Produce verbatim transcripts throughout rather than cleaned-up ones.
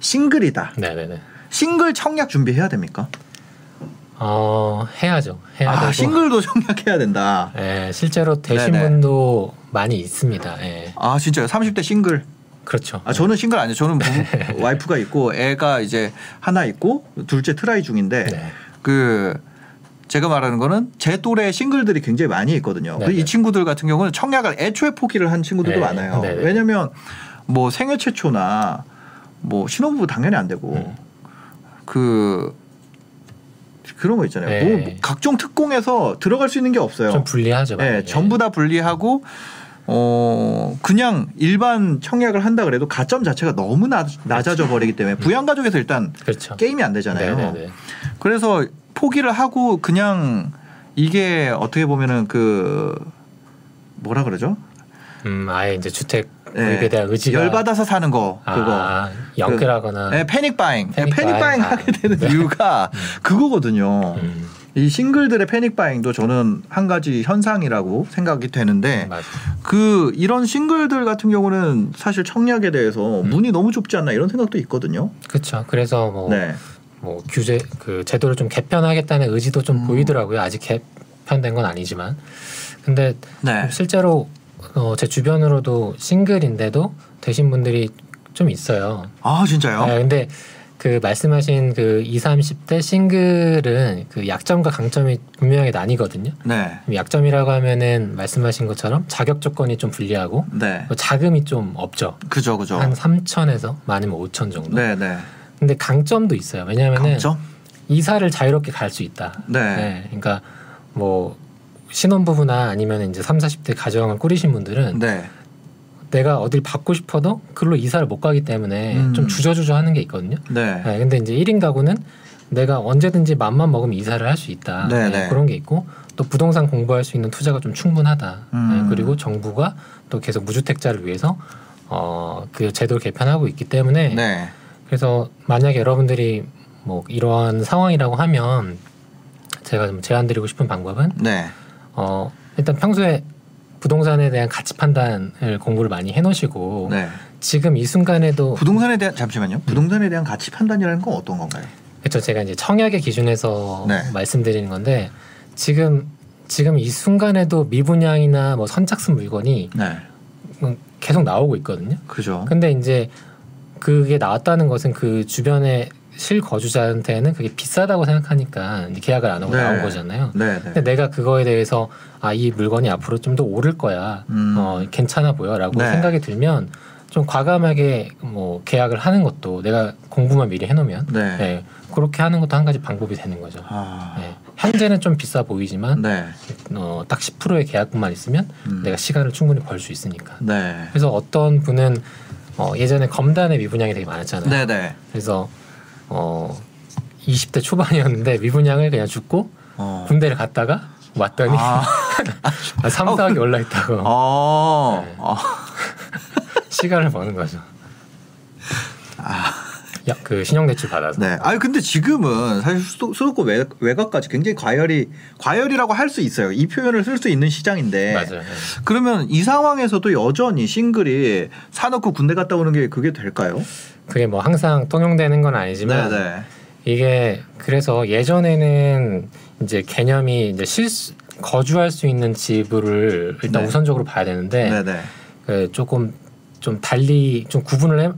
싱글이다. 네네네. 싱글 청약 준비해야 됩니까? 어 해야죠. 해야 아, 되고. 싱글도 청약해야 된다. 네, 실제로 되신 네네. 분도 많이 있습니다. 네. 아 진짜요? 삼십 대 싱글. 그렇죠. 아 저는 싱글 아니에요. 저는 네. 와이프가 있고 애가 이제 하나 있고 둘째 트라이 중인데 네. 그 제가 말하는 거는 제 또래 싱글들이 굉장히 많이 있거든요. 이 친구들 같은 경우는 청약을 애초에 포기를 한 친구들도 네네. 많아요. 네네. 왜냐면 뭐 생애 최초나 뭐 신혼부부 당연히 안 되고 음. 그. 그런 거 있잖아요. 네. 뭐 각종 특공에서 들어갈 수 있는 게 없어요. 좀 불리하죠. 네, 네. 전부 다 불리하고 어 그냥 일반 청약을 한다 그래도 가점 자체가 너무 나, 낮아져 버리기 때문에 부양가족에서 일단 그렇죠. 게임이 안 되잖아요. 네, 네, 네. 그래서 포기를 하고 그냥 이게 어떻게 보면은 그 뭐라 그러죠? 음, 아예 이제 주택 구입에 대한 네. 의지가 열받아서 사는 거 그거 아, 연결하거나 그, 네, 패닉 바잉 패닉, 패닉 바잉 아. 하게 되는 네. 이유가 그거거든요. 음. 이 싱글들의 패닉 바잉도 저는 한 가지 현상이라고 생각이 되는데 맞아. 그 이런 싱글들 같은 경우는 사실 청약에 대해서 음. 문이 너무 좁지 않나 이런 생각도 있거든요. 그렇죠. 그래서 뭐, 네. 뭐 규제 그 제도를 좀 개편하겠다는 의지도 좀 음. 보이더라고요. 아직 개편된 건 아니지만 근데 네. 실제로 어, 제 주변으로도 싱글인데도 되신 분들이 좀 있어요. 아 진짜요? 네, 근데 그 말씀하신 그 이십, 삼십 대 싱글은 그 약점과 강점이 분명히 나뉘거든요. 네. 약점이라고 하면은 말씀하신 것처럼 자격 조건이 좀 불리하고 네. 자금이 좀 없죠. 그죠, 그죠. 한 삼천에서 많으면 오천 정도. 네, 네. 근데 강점도 있어요. 왜냐하면은 강점? 이사를 자유롭게 갈 수 있다. 네. 네. 그러니까 뭐. 신혼부부나 아니면 이제 삼사십 대 가정을 꾸리신 분들은 네. 내가 어딜 받고 싶어도 글로 이사를 못 가기 때문에 음. 좀 주저주저 하는 게 있거든요. 네. 네, 근데 이제 일 인 가구는 내가 언제든지 맘만 먹으면 이사를 할 수 있다. 네, 네. 그런 게 있고 또 부동산 공부할 수 있는 투자가 좀 충분하다. 음. 네, 그리고 정부가 또 계속 무주택자를 위해서 어, 그 제도를 개편하고 있기 때문에 네. 그래서 만약에 여러분들이 뭐 이러한 상황이라고 하면 제가 좀 제안드리고 싶은 방법은 네. 어 일단 평소에 부동산에 대한 가치 판단을 공부를 많이 해놓으시고 네. 지금 이 순간에도 부동산에 대한 잠시만요. 부동산에 대한 가치 판단이라는 건 어떤 건가요? 그렇죠. 제가 이제 청약의 기준에서 네. 말씀드리는 건데 지금 지금 이 순간에도 미분양이나 뭐 선착순 물건이 네. 계속 나오고 있거든요. 그죠. 근데 이제 그게 나왔다는 것은 그 주변에 실거주자한테는 그게 비싸다고 생각하니까 계약을 안 하고 네. 나온 거잖아요. 네, 네. 근데 내가 그거에 대해서 아, 이 물건이 앞으로 좀 더 오를 거야. 음. 어, 괜찮아 보여라고 네. 생각이 들면 좀 과감하게 뭐 계약을 하는 것도 내가 공부만 미리 해놓으면 네. 네, 그렇게 하는 것도 한 가지 방법이 되는 거죠. 아. 네, 현재는 좀 비싸 보이지만 네. 어, 딱 십 퍼센트의 계약금만 있으면 음. 내가 시간을 충분히 벌 수 있으니까. 네. 그래서 어떤 분은 어, 예전에 검단의 미분양이 되게 많았잖아요. 네, 네. 그래서 어 이십 대 초반이었는데 미분양을 그냥 죽고 어. 군대를 갔다가 왔더니 아. 삼 사억이 올라있다고 어. 네. 어. 시간을 버는 거죠. 아. 야, 그 신용대출 받아서. 네. 아니 근데 지금은 사실 수도, 수도권 외, 외곽까지 굉장히 과열이 과열이라고 할 수 있어요. 이 표현을 쓸 수 있는 시장인데. 맞아요. 네. 그러면 이 상황에서도 여전히 싱글이 사놓고 군대 갔다 오는 게 그게 될까요? 그게 뭐 항상 통용되는 건 아니지만 네네. 이게 그래서 예전에는 이제 개념이 이제 실수 거주할 수 있는 집을 일단 네. 우선적으로 봐야 되는데 그 조금 좀 달리 좀 구분을 해.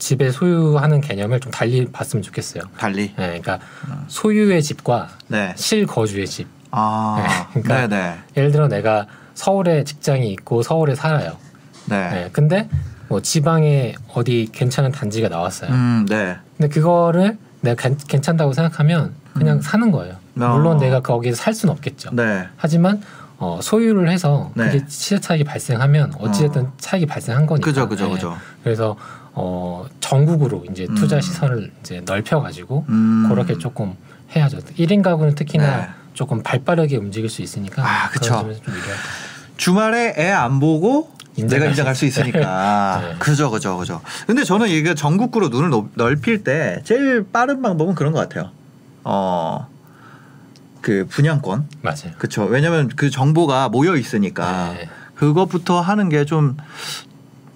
집에 소유하는 개념을 좀 달리 봤으면 좋겠어요. 달리? 네, 그러니까 음. 소유의 집과 네. 실거주의 집. 아, 네, 그러니까 네네. 예를 들어 내가 서울에 직장이 있고 서울에 살아요. 네. 네, 근데 뭐 지방에 어디 괜찮은 단지가 나왔어요. 음, 네. 근데 그거를 내가 괜찮다고 생각하면 그냥 음. 사는 거예요. 어. 물론 내가 거기에 살 수는 없겠죠. 네. 하지만 어, 소유를 해서 네. 그게 시세 차익이 발생하면 어찌됐든 어. 차익이 발생한 거니까. 그죠, 그죠, 네. 그죠. 그래서 어, 전국으로 이제 투자 음. 시설을 이제 넓혀가지고 음. 그렇게 조금 해야죠. 일 인 가구는 특히나 네. 조금 발빠르게 움직일 수 있으니까 아, 그런 점에서 좀 유리할 것 같아요. 주말에 애 안 보고 내가 인자 갈 수 있으니까. 네. 그죠, 그죠, 그죠. 근데 저는 이게 전국구로 눈을 높, 넓힐 때 제일 빠른 방법은 그런 것 같아요. 어, 그 분양권. 맞아요. 그렇죠. 왜냐하면 그 정보가 모여 있으니까 네. 그것부터 하는 게 좀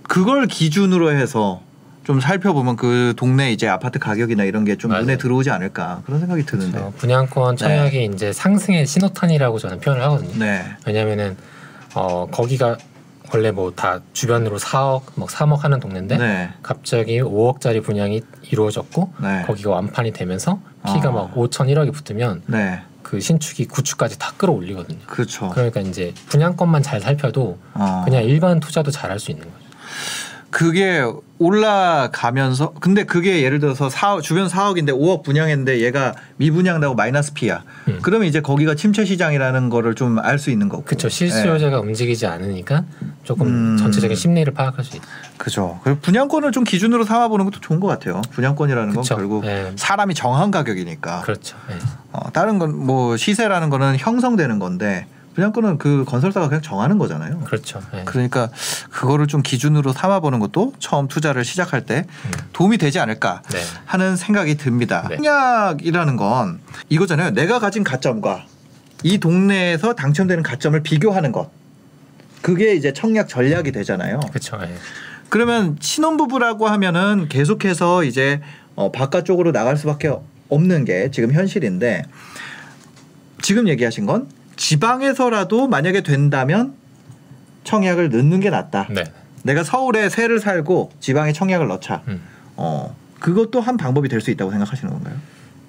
그걸 기준으로 해서 좀 살펴보면 그 동네 이제 아파트 가격이나 이런 게 좀 눈에 들어오지 않을까 그런 생각이 드는데. 그렇죠. 분양권 청약이 네. 이제 상승의 신호탄이라고 저는 표현을 하거든요. 네. 왜냐하면은 어, 거기가 원래 뭐 다 주변으로 사억, 뭐 삼억 하는 동네인데 네. 갑자기 오억짜리 분양이 이루어졌고 네. 거기가 완판이 되면서 피가 어. 막 오천 일억이 붙으면 네. 그 신축이 구축까지 다 끌어올리거든요. 그렇죠. 그러니까 이제 분양권만 잘 살펴도 어. 그냥 일반 투자도 잘할 수 있는 거죠. 그게 올라가면서 근데 그게 예를 들어서 사, 주변 사억인데 오억 분양했는데 얘가 미분양되고 마이너스 P야. 음. 그러면 이제 거기가 침체 시장이라는 거를 좀 알 수 있는 거고. 그렇죠. 실수요자가 네. 움직이지 않으니까 조금 음. 전체적인 심리를 파악할 수 있다. 그렇죠. 그리고 분양권을 좀 기준으로 삼아보는 것도 좋은 것 같아요. 분양권이라는 그쵸. 건 결국 네. 사람이 정한 가격이니까. 그렇죠. 네. 어, 다른 건 뭐 시세라는 거는 형성되는 건데 분양권은 그 건설사가 그냥 정하는 거잖아요. 그렇죠. 네. 그러니까 그거를 좀 기준으로 삼아보는 것도 처음 투자를 시작할 때 음. 도움이 되지 않을까 네. 하는 생각이 듭니다. 네. 청약이라는 건 이거잖아요. 내가 가진 가점과 이 동네에서 당첨되는 가점을 비교하는 것. 그게 이제 청약 전략이 되잖아요. 그렇죠. 네. 그러면 신혼부부라고 하면은 계속해서 이제 어 바깥쪽으로 나갈 수밖에 없는 게 지금 현실인데 지금 얘기하신 건 지방에서라도 만약에 된다면 청약을 넣는 게 낫다. 네. 내가 서울에 세를 살고 지방에 청약을 넣자. 음. 어, 그것도 한 방법이 될 수 있다고 생각하시는 건가요?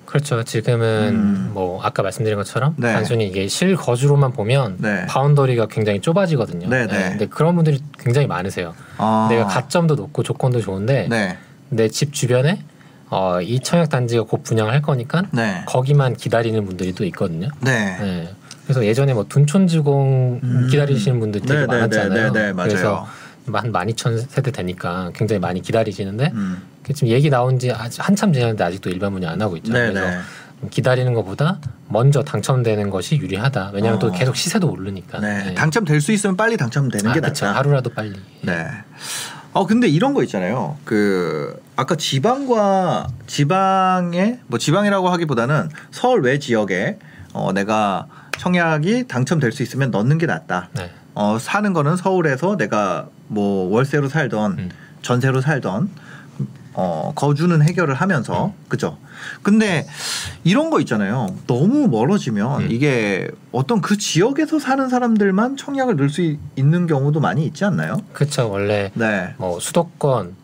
그렇죠. 지금은 음. 뭐 아까 말씀드린 것처럼 네. 단순히 이게 실거주로만 보면 네. 바운더리가 굉장히 좁아지거든요. 네, 네. 근데 그런 분들이 굉장히 많으세요. 아. 내가 가점도 높고 조건도 좋은데 네. 내 집 주변에 어, 이 청약 단지가 곧 분양을 할 거니까 네. 거기만 기다리는 분들이 또 있거든요. 네. 네. 그래서 예전에 뭐 둔촌주공 음. 기다리시는 분들 되게 네네, 많았잖아요. 네네, 네네, 그래서 한 만 이천 세대 되니까 굉장히 많이 기다리시는데 음. 지금 얘기 나온 지 한참 지났는데 아직도 일반 분양 안 하고 있죠. 네네. 그래서 기다리는 것보다 먼저 당첨되는 것이 유리하다. 왜냐하면 어. 또 계속 시세도 오르니까. 네. 네. 당첨될 수 있으면 빨리 당첨되는 아, 게 낫죠. 하루라도 빨리. 네. 어 근데 이런 거 있잖아요. 그 아까 지방과 지방에 뭐 지방이라고 하기보다는 서울 외 지역에 어 내가 청약이 당첨될 수 있으면 넣는 게 낫다. 네. 어, 사는 거는 서울에서 내가 뭐 월세로 살던 음. 전세로 살던 어, 거주는 해결을 하면서 음. 그죠. 근데 이런 거 있잖아요. 너무 멀어지면 음. 이게 어떤 그 지역에서 사는 사람들만 청약을 넣을 수 있는 경우도 많이 있지 않나요? 그렇죠. 원래 네. 뭐 수도권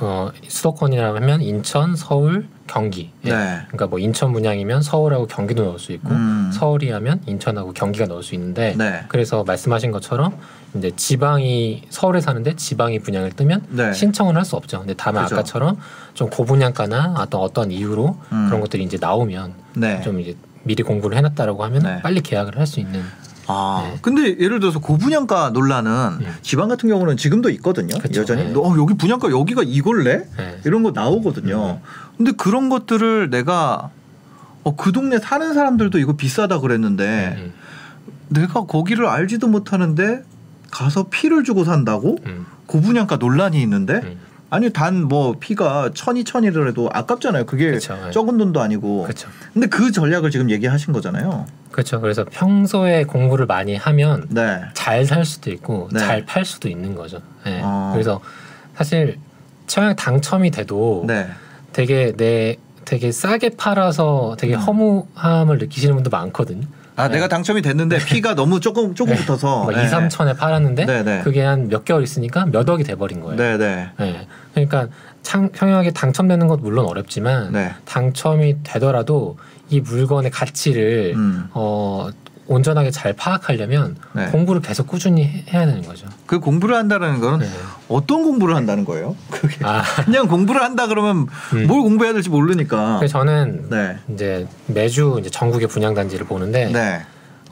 어, 수도권이라고 하면 인천, 서울, 경기. 네. 그러니까 뭐 인천 분양이면 서울하고 경기도 넣을 수 있고 음. 서울이 하면 인천하고 경기가 넣을 수 있는데 네. 그래서 말씀하신 것처럼 이제 지방이 서울에 사는데 지방이 분양을 뜨면 네. 신청은 할 수 없죠. 근데 다만 그죠. 아까처럼 좀 고분양가나 어떤 어떤 이유로 음. 그런 것들이 이제 나오면 네. 좀 이제 미리 공부를 해놨다라고 하면 네. 빨리 계약을 할 수 있는. 아, 네. 근데 예를 들어서 고분양가 논란은 네. 지방 같은 경우는 지금도 있거든요. 그쵸, 여전히 네. 어, 여기 분양가 여기가 이걸래? 네. 이런 거 나오거든요. 네. 근데 그런 것들을 내가 어, 그 동네 사는 사람들도 이거 비싸다 그랬는데 네. 내가 거기를 알지도 못하는데 가서 피를 주고 산다고? 네. 고분양가 논란이 있는데 네. 아니 단 뭐 피가 천이 천이라도 아깝잖아요. 그게 그쵸, 적은 돈도 아니고. 그쵸. 근데 그 전략을 지금 얘기하신 거잖아요. 그렇죠. 그래서 평소에 공부를 많이 하면 네. 잘 살 수도 있고 네. 잘 팔 수도 있는 거죠. 네. 어. 그래서 사실 청약 당첨이 돼도 네. 되게 내 되게 싸게 팔아서 되게 음. 허무함을 느끼시는 분도 많거든요. 아, 네. 내가 당첨이 됐는데 네. 피가 너무 조금 조금 네. 붙어서 네. 이 삼천에 팔았는데 네. 네. 그게 한 몇 개월 있으니까 몇 억이 돼버린 거예요. 네. 네. 네. 그러니까 청약에 당첨되는 건 물론 어렵지만 네. 당첨이 되더라도 이 물건의 가치를 음. 어, 온전하게 잘 파악하려면 네. 공부를 계속 꾸준히 해야 되는 거죠. 그 공부를 한다는 건 네. 어떤 공부를 한다는 거예요? 그게 아. 그냥 공부를 한다 그러면 음. 뭘 공부해야 될지 모르니까. 그래서 저는 네. 이제 매주 이제 전국의 분양단지를 보는데 네.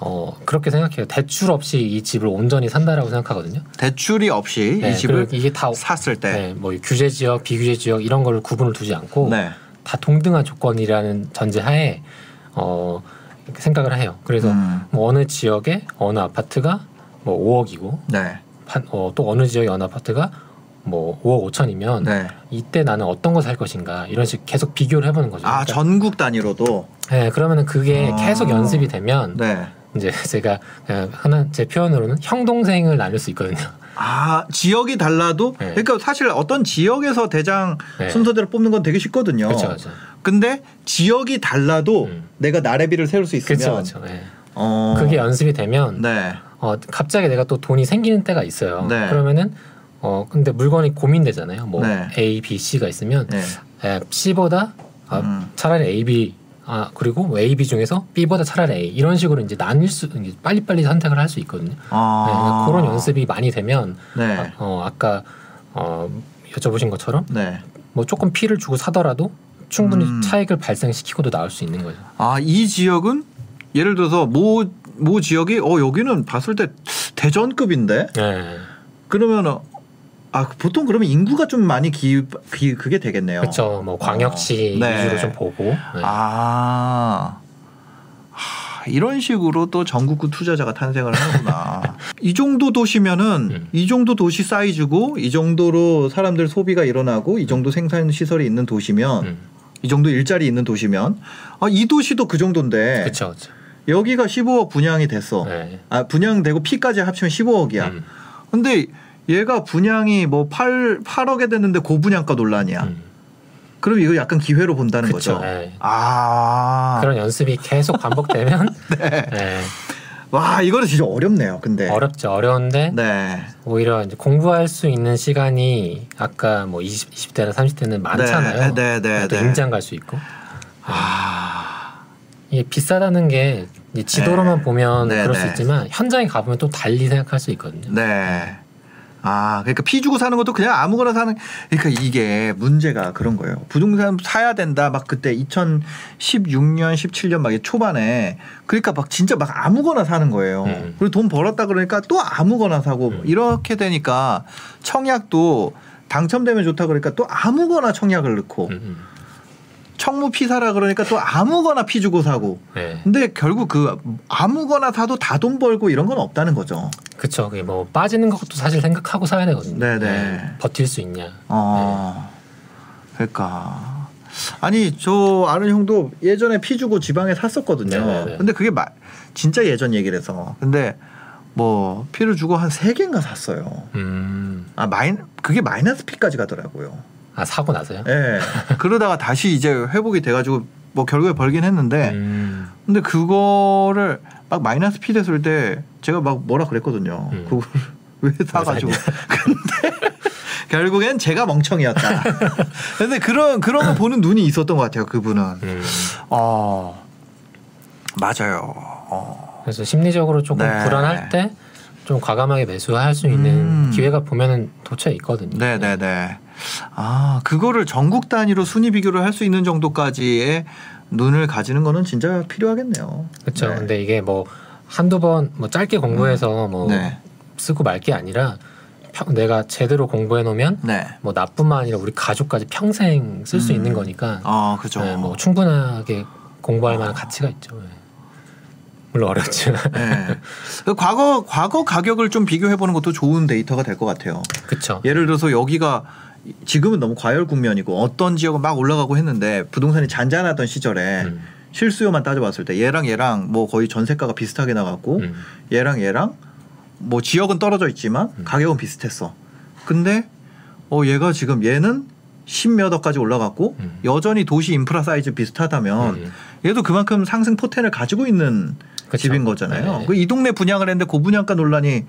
어, 그렇게 생각해요. 대출 없이 이 집을 온전히 산다라고 생각하거든요. 대출이 없이 네, 이 집을 이게 다 샀을 때 네, 뭐 규제 지역, 비규제 지역 이런 걸 구분을 두지 않고 네. 다 동등한 조건이라는 전제하에 어, 생각을 해요. 그래서 음. 뭐 어느 지역에 어느 아파트가 뭐 오억이고 네. 파, 어, 또 어느 지역에 어느 아파트가 뭐 오억 오천이면 네. 이때 나는 어떤 거 살 것인가 이런 식 계속 비교를 해보는 거죠. 아 그러니까 전국 단위로도. 네, 그러면은 그게 아. 계속 연습이 되면. 네. 이제 제가 하나 제 표현으로는 형 동생을 나눌 수 있거든요. 아 지역이 달라도 네. 그러니까 사실 어떤 지역에서 대장 네. 순서대로 뽑는 건 되게 쉽거든요. 그렇죠. 근데 지역이 달라도 음. 내가 나래비를 세울 수 있으면 그렇죠. 네. 어... 그게 연습이 되면 네. 어, 갑자기 내가 또 돈이 생기는 때가 있어요. 네. 그러면은 어 근데 물건이 고민되잖아요. 뭐 네. A, B, C가 있으면 네. 에, C보다 아, 음. 차라리 A, B 아 그리고 뭐 A, B 중에서 B보다 차라리 A 이런 식으로 이제 나눌 수 빨리빨리 선택을 할 수 있거든요. 아 네, 그러니까 그런 연습이 많이 되면 네. 아, 어, 아까 어, 여쭤보신 것처럼 네. 뭐 조금 피를 주고 사더라도 충분히 음. 차익을 발생시키고도 나올 수 있는 거죠. 아 이 지역은 예를 들어서 모, 모 지역이 어 여기는 봤을 때 대전급인데 네. 그러면 아 보통 그러면 인구가 좀 많이 기, 기 그게 되겠네요. 그렇죠. 뭐 광역시 어. 네. 위주로 좀 보고. 네. 아 하, 이런 식으로 또 전국구 투자자가 탄생을 하는구나. 이 정도 도시면은 음. 이 정도 도시 사이즈고 이 정도로 사람들 소비가 일어나고 이 정도 생산 시설이 있는 도시면 음. 이 정도 일자리 있는 도시면 아, 이 도시도 그 정도인데. 그렇죠. 여기가 십오억 분양이 됐어. 네. 아 분양되고 피까지 합치면 십오억이야. 음. 근데 얘가 분양이 뭐 팔, 팔억에 됐는데 고분양가 논란이야. 음. 그럼 이거 약간 기회로 본다는 그쵸, 거죠. 네. 아 그런 연습이 계속 반복되면. 네. 네. 와 이거는 진짜 어렵네요. 근데 어렵죠. 어려운데 네. 오히려 이제 공부할 수 있는 시간이 아까 뭐 이십, 이십 대나 삼십 대는 많잖아요. 네, 네, 네. 또 임장 갈 수 있고. 아 이게 비싸다는 게 이제 지도로만 네. 보면 네, 그럴 네. 수 있지만 현장에 가보면 또 달리 생각할 수 있거든요. 네. 네. 아, 그러니까 피 주고 사는 것도 그냥 아무거나 사는. 그러니까 이게 문제가 그런 거예요. 부동산 사야 된다. 막 그때 이천십육 년, 십칠 년 막 초반에 그러니까 막 진짜 막 아무거나 사는 거예요. 음. 그리고 돈 벌었다 그러니까 또 아무거나 사고 음. 이렇게 되니까 청약도 당첨되면 좋다 그러니까 또 아무거나 청약을 넣고 음. 청무 피 사라 그러니까 또 아무거나 피 주고 사고. 네. 근데 결국 그 아무거나 사도 다 돈 벌고 이런 건 없다는 거죠. 그렇죠. 그게 뭐 빠지는 것도 사실 생각하고 사야 되거든요. 네네. 네. 버틸 수 있냐. 어. 네. 그러니까 아니 저 아는 형도 예전에 피 주고 지방에 샀었거든요. 네네네. 근데 그게 마, 진짜 예전 얘기를 해서. 근데 뭐 피를 주고 한 세 개인가 샀어요. 음. 아 마이 그게 마이너스 피까지 가더라고요. 아 사고 나서요? 네. 그러다가 다시 이제 회복이 돼가지고 뭐 결국에 벌긴 했는데 음. 근데 그거를 막 마이너스 피 됐을 때 제가 막 뭐라 그랬거든요. 음. 그걸 왜 사가지고 근데 결국엔 제가 멍청이었다. 근데 그런 그런 거 보는 눈이 있었던 것 같아요. 그분은. 음. 어 맞아요. 어. 그래서 심리적으로 조금 네. 불안할 때 좀 과감하게 매수할 수 있는 음. 기회가 보면은 도처에 있거든요. 네네네. 네. 아 그거를 전국 단위로 순위 비교를 할 수 있는 정도까지의 눈을 가지는 거는 진짜 필요하겠네요. 그렇죠. 네. 근데 이게 뭐 한두 번 뭐 짧게 공부해서 음. 뭐 네. 쓰고 말 게 아니라 내가 제대로 공부해 놓으면 네. 뭐 나뿐만 아니라 우리 가족까지 평생 쓸 수 음. 있는 거니까. 아 그죠. 네, 뭐 충분하게 공부할 아. 만한 가치가 있죠. 네. 물론 어렵죠. 네. 과거 과거 가격을 좀 비교해 보는 것도 좋은 데이터가 될 것 같아요. 그렇죠. 예를 들어서 여기가 지금은 너무 과열 국면이고 어떤 지역은 막 올라가고 했는데 부동산이 잔잔하던 시절에 음. 실수요만 따져봤을 때 얘랑 얘랑 뭐 거의 전세가가 비슷하게 나갔고 음. 얘랑 얘랑 뭐 지역은 떨어져 있지만 음. 가격은 비슷했어. 근데 어 얘가 지금 얘는 십몇 억까지 올라갔고 음. 여전히 도시 인프라 사이즈 비슷하다면 음. 얘도 그만큼 상승 포텐을 가지고 있는 그쵸. 집인 거잖아요. 네. 이 동네 분양을 했는데 고분양가 논란이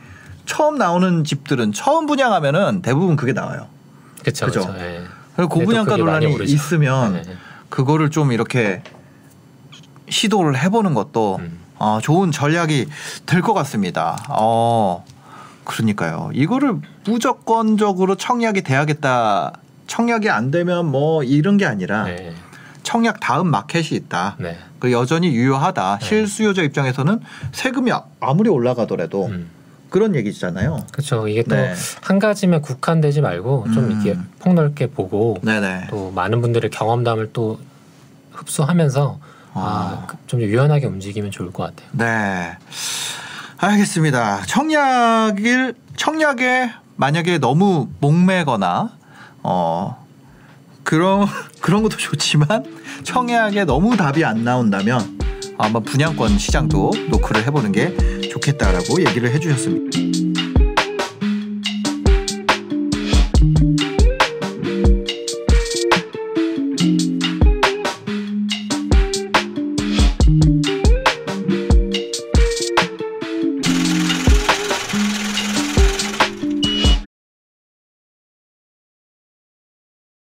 처음 나오는 집들은 처음 분양하면은 대부분 그게 나와요. 그렇죠. 그렇죠. 네. 고분양가 논란이 있으면 네. 그거를 좀 이렇게 시도를 해보는 것도 음. 어, 좋은 전략이 될 것 같습니다. 어, 그러니까요. 이거를 무조건적으로 청약이 돼야겠다. 청약이 안 되면 뭐 이런 게 아니라 네. 청약 다음 마켓이 있다. 네. 그 여전히 유효하다. 네. 실수요자 입장에서는 세금이 아무리 올라가더라도 음. 그런 얘기잖아요. 그렇죠. 이게 또 한 네. 가지면 국한되지 말고 좀 음. 이렇게 폭넓게 보고 네네. 또 많은 분들의 경험담을 또 흡수하면서 아. 아, 좀 유연하게 움직이면 좋을 것 같아요. 네, 알겠습니다. 청약일 청약에 만약에 너무 목매거나 어 그런 그런 것도 좋지만 청약에 너무 답이 안 나온다면 아마 분양권 시장도 노크를 해보는 게 좋겠다라고 얘기를 해주셨습니다.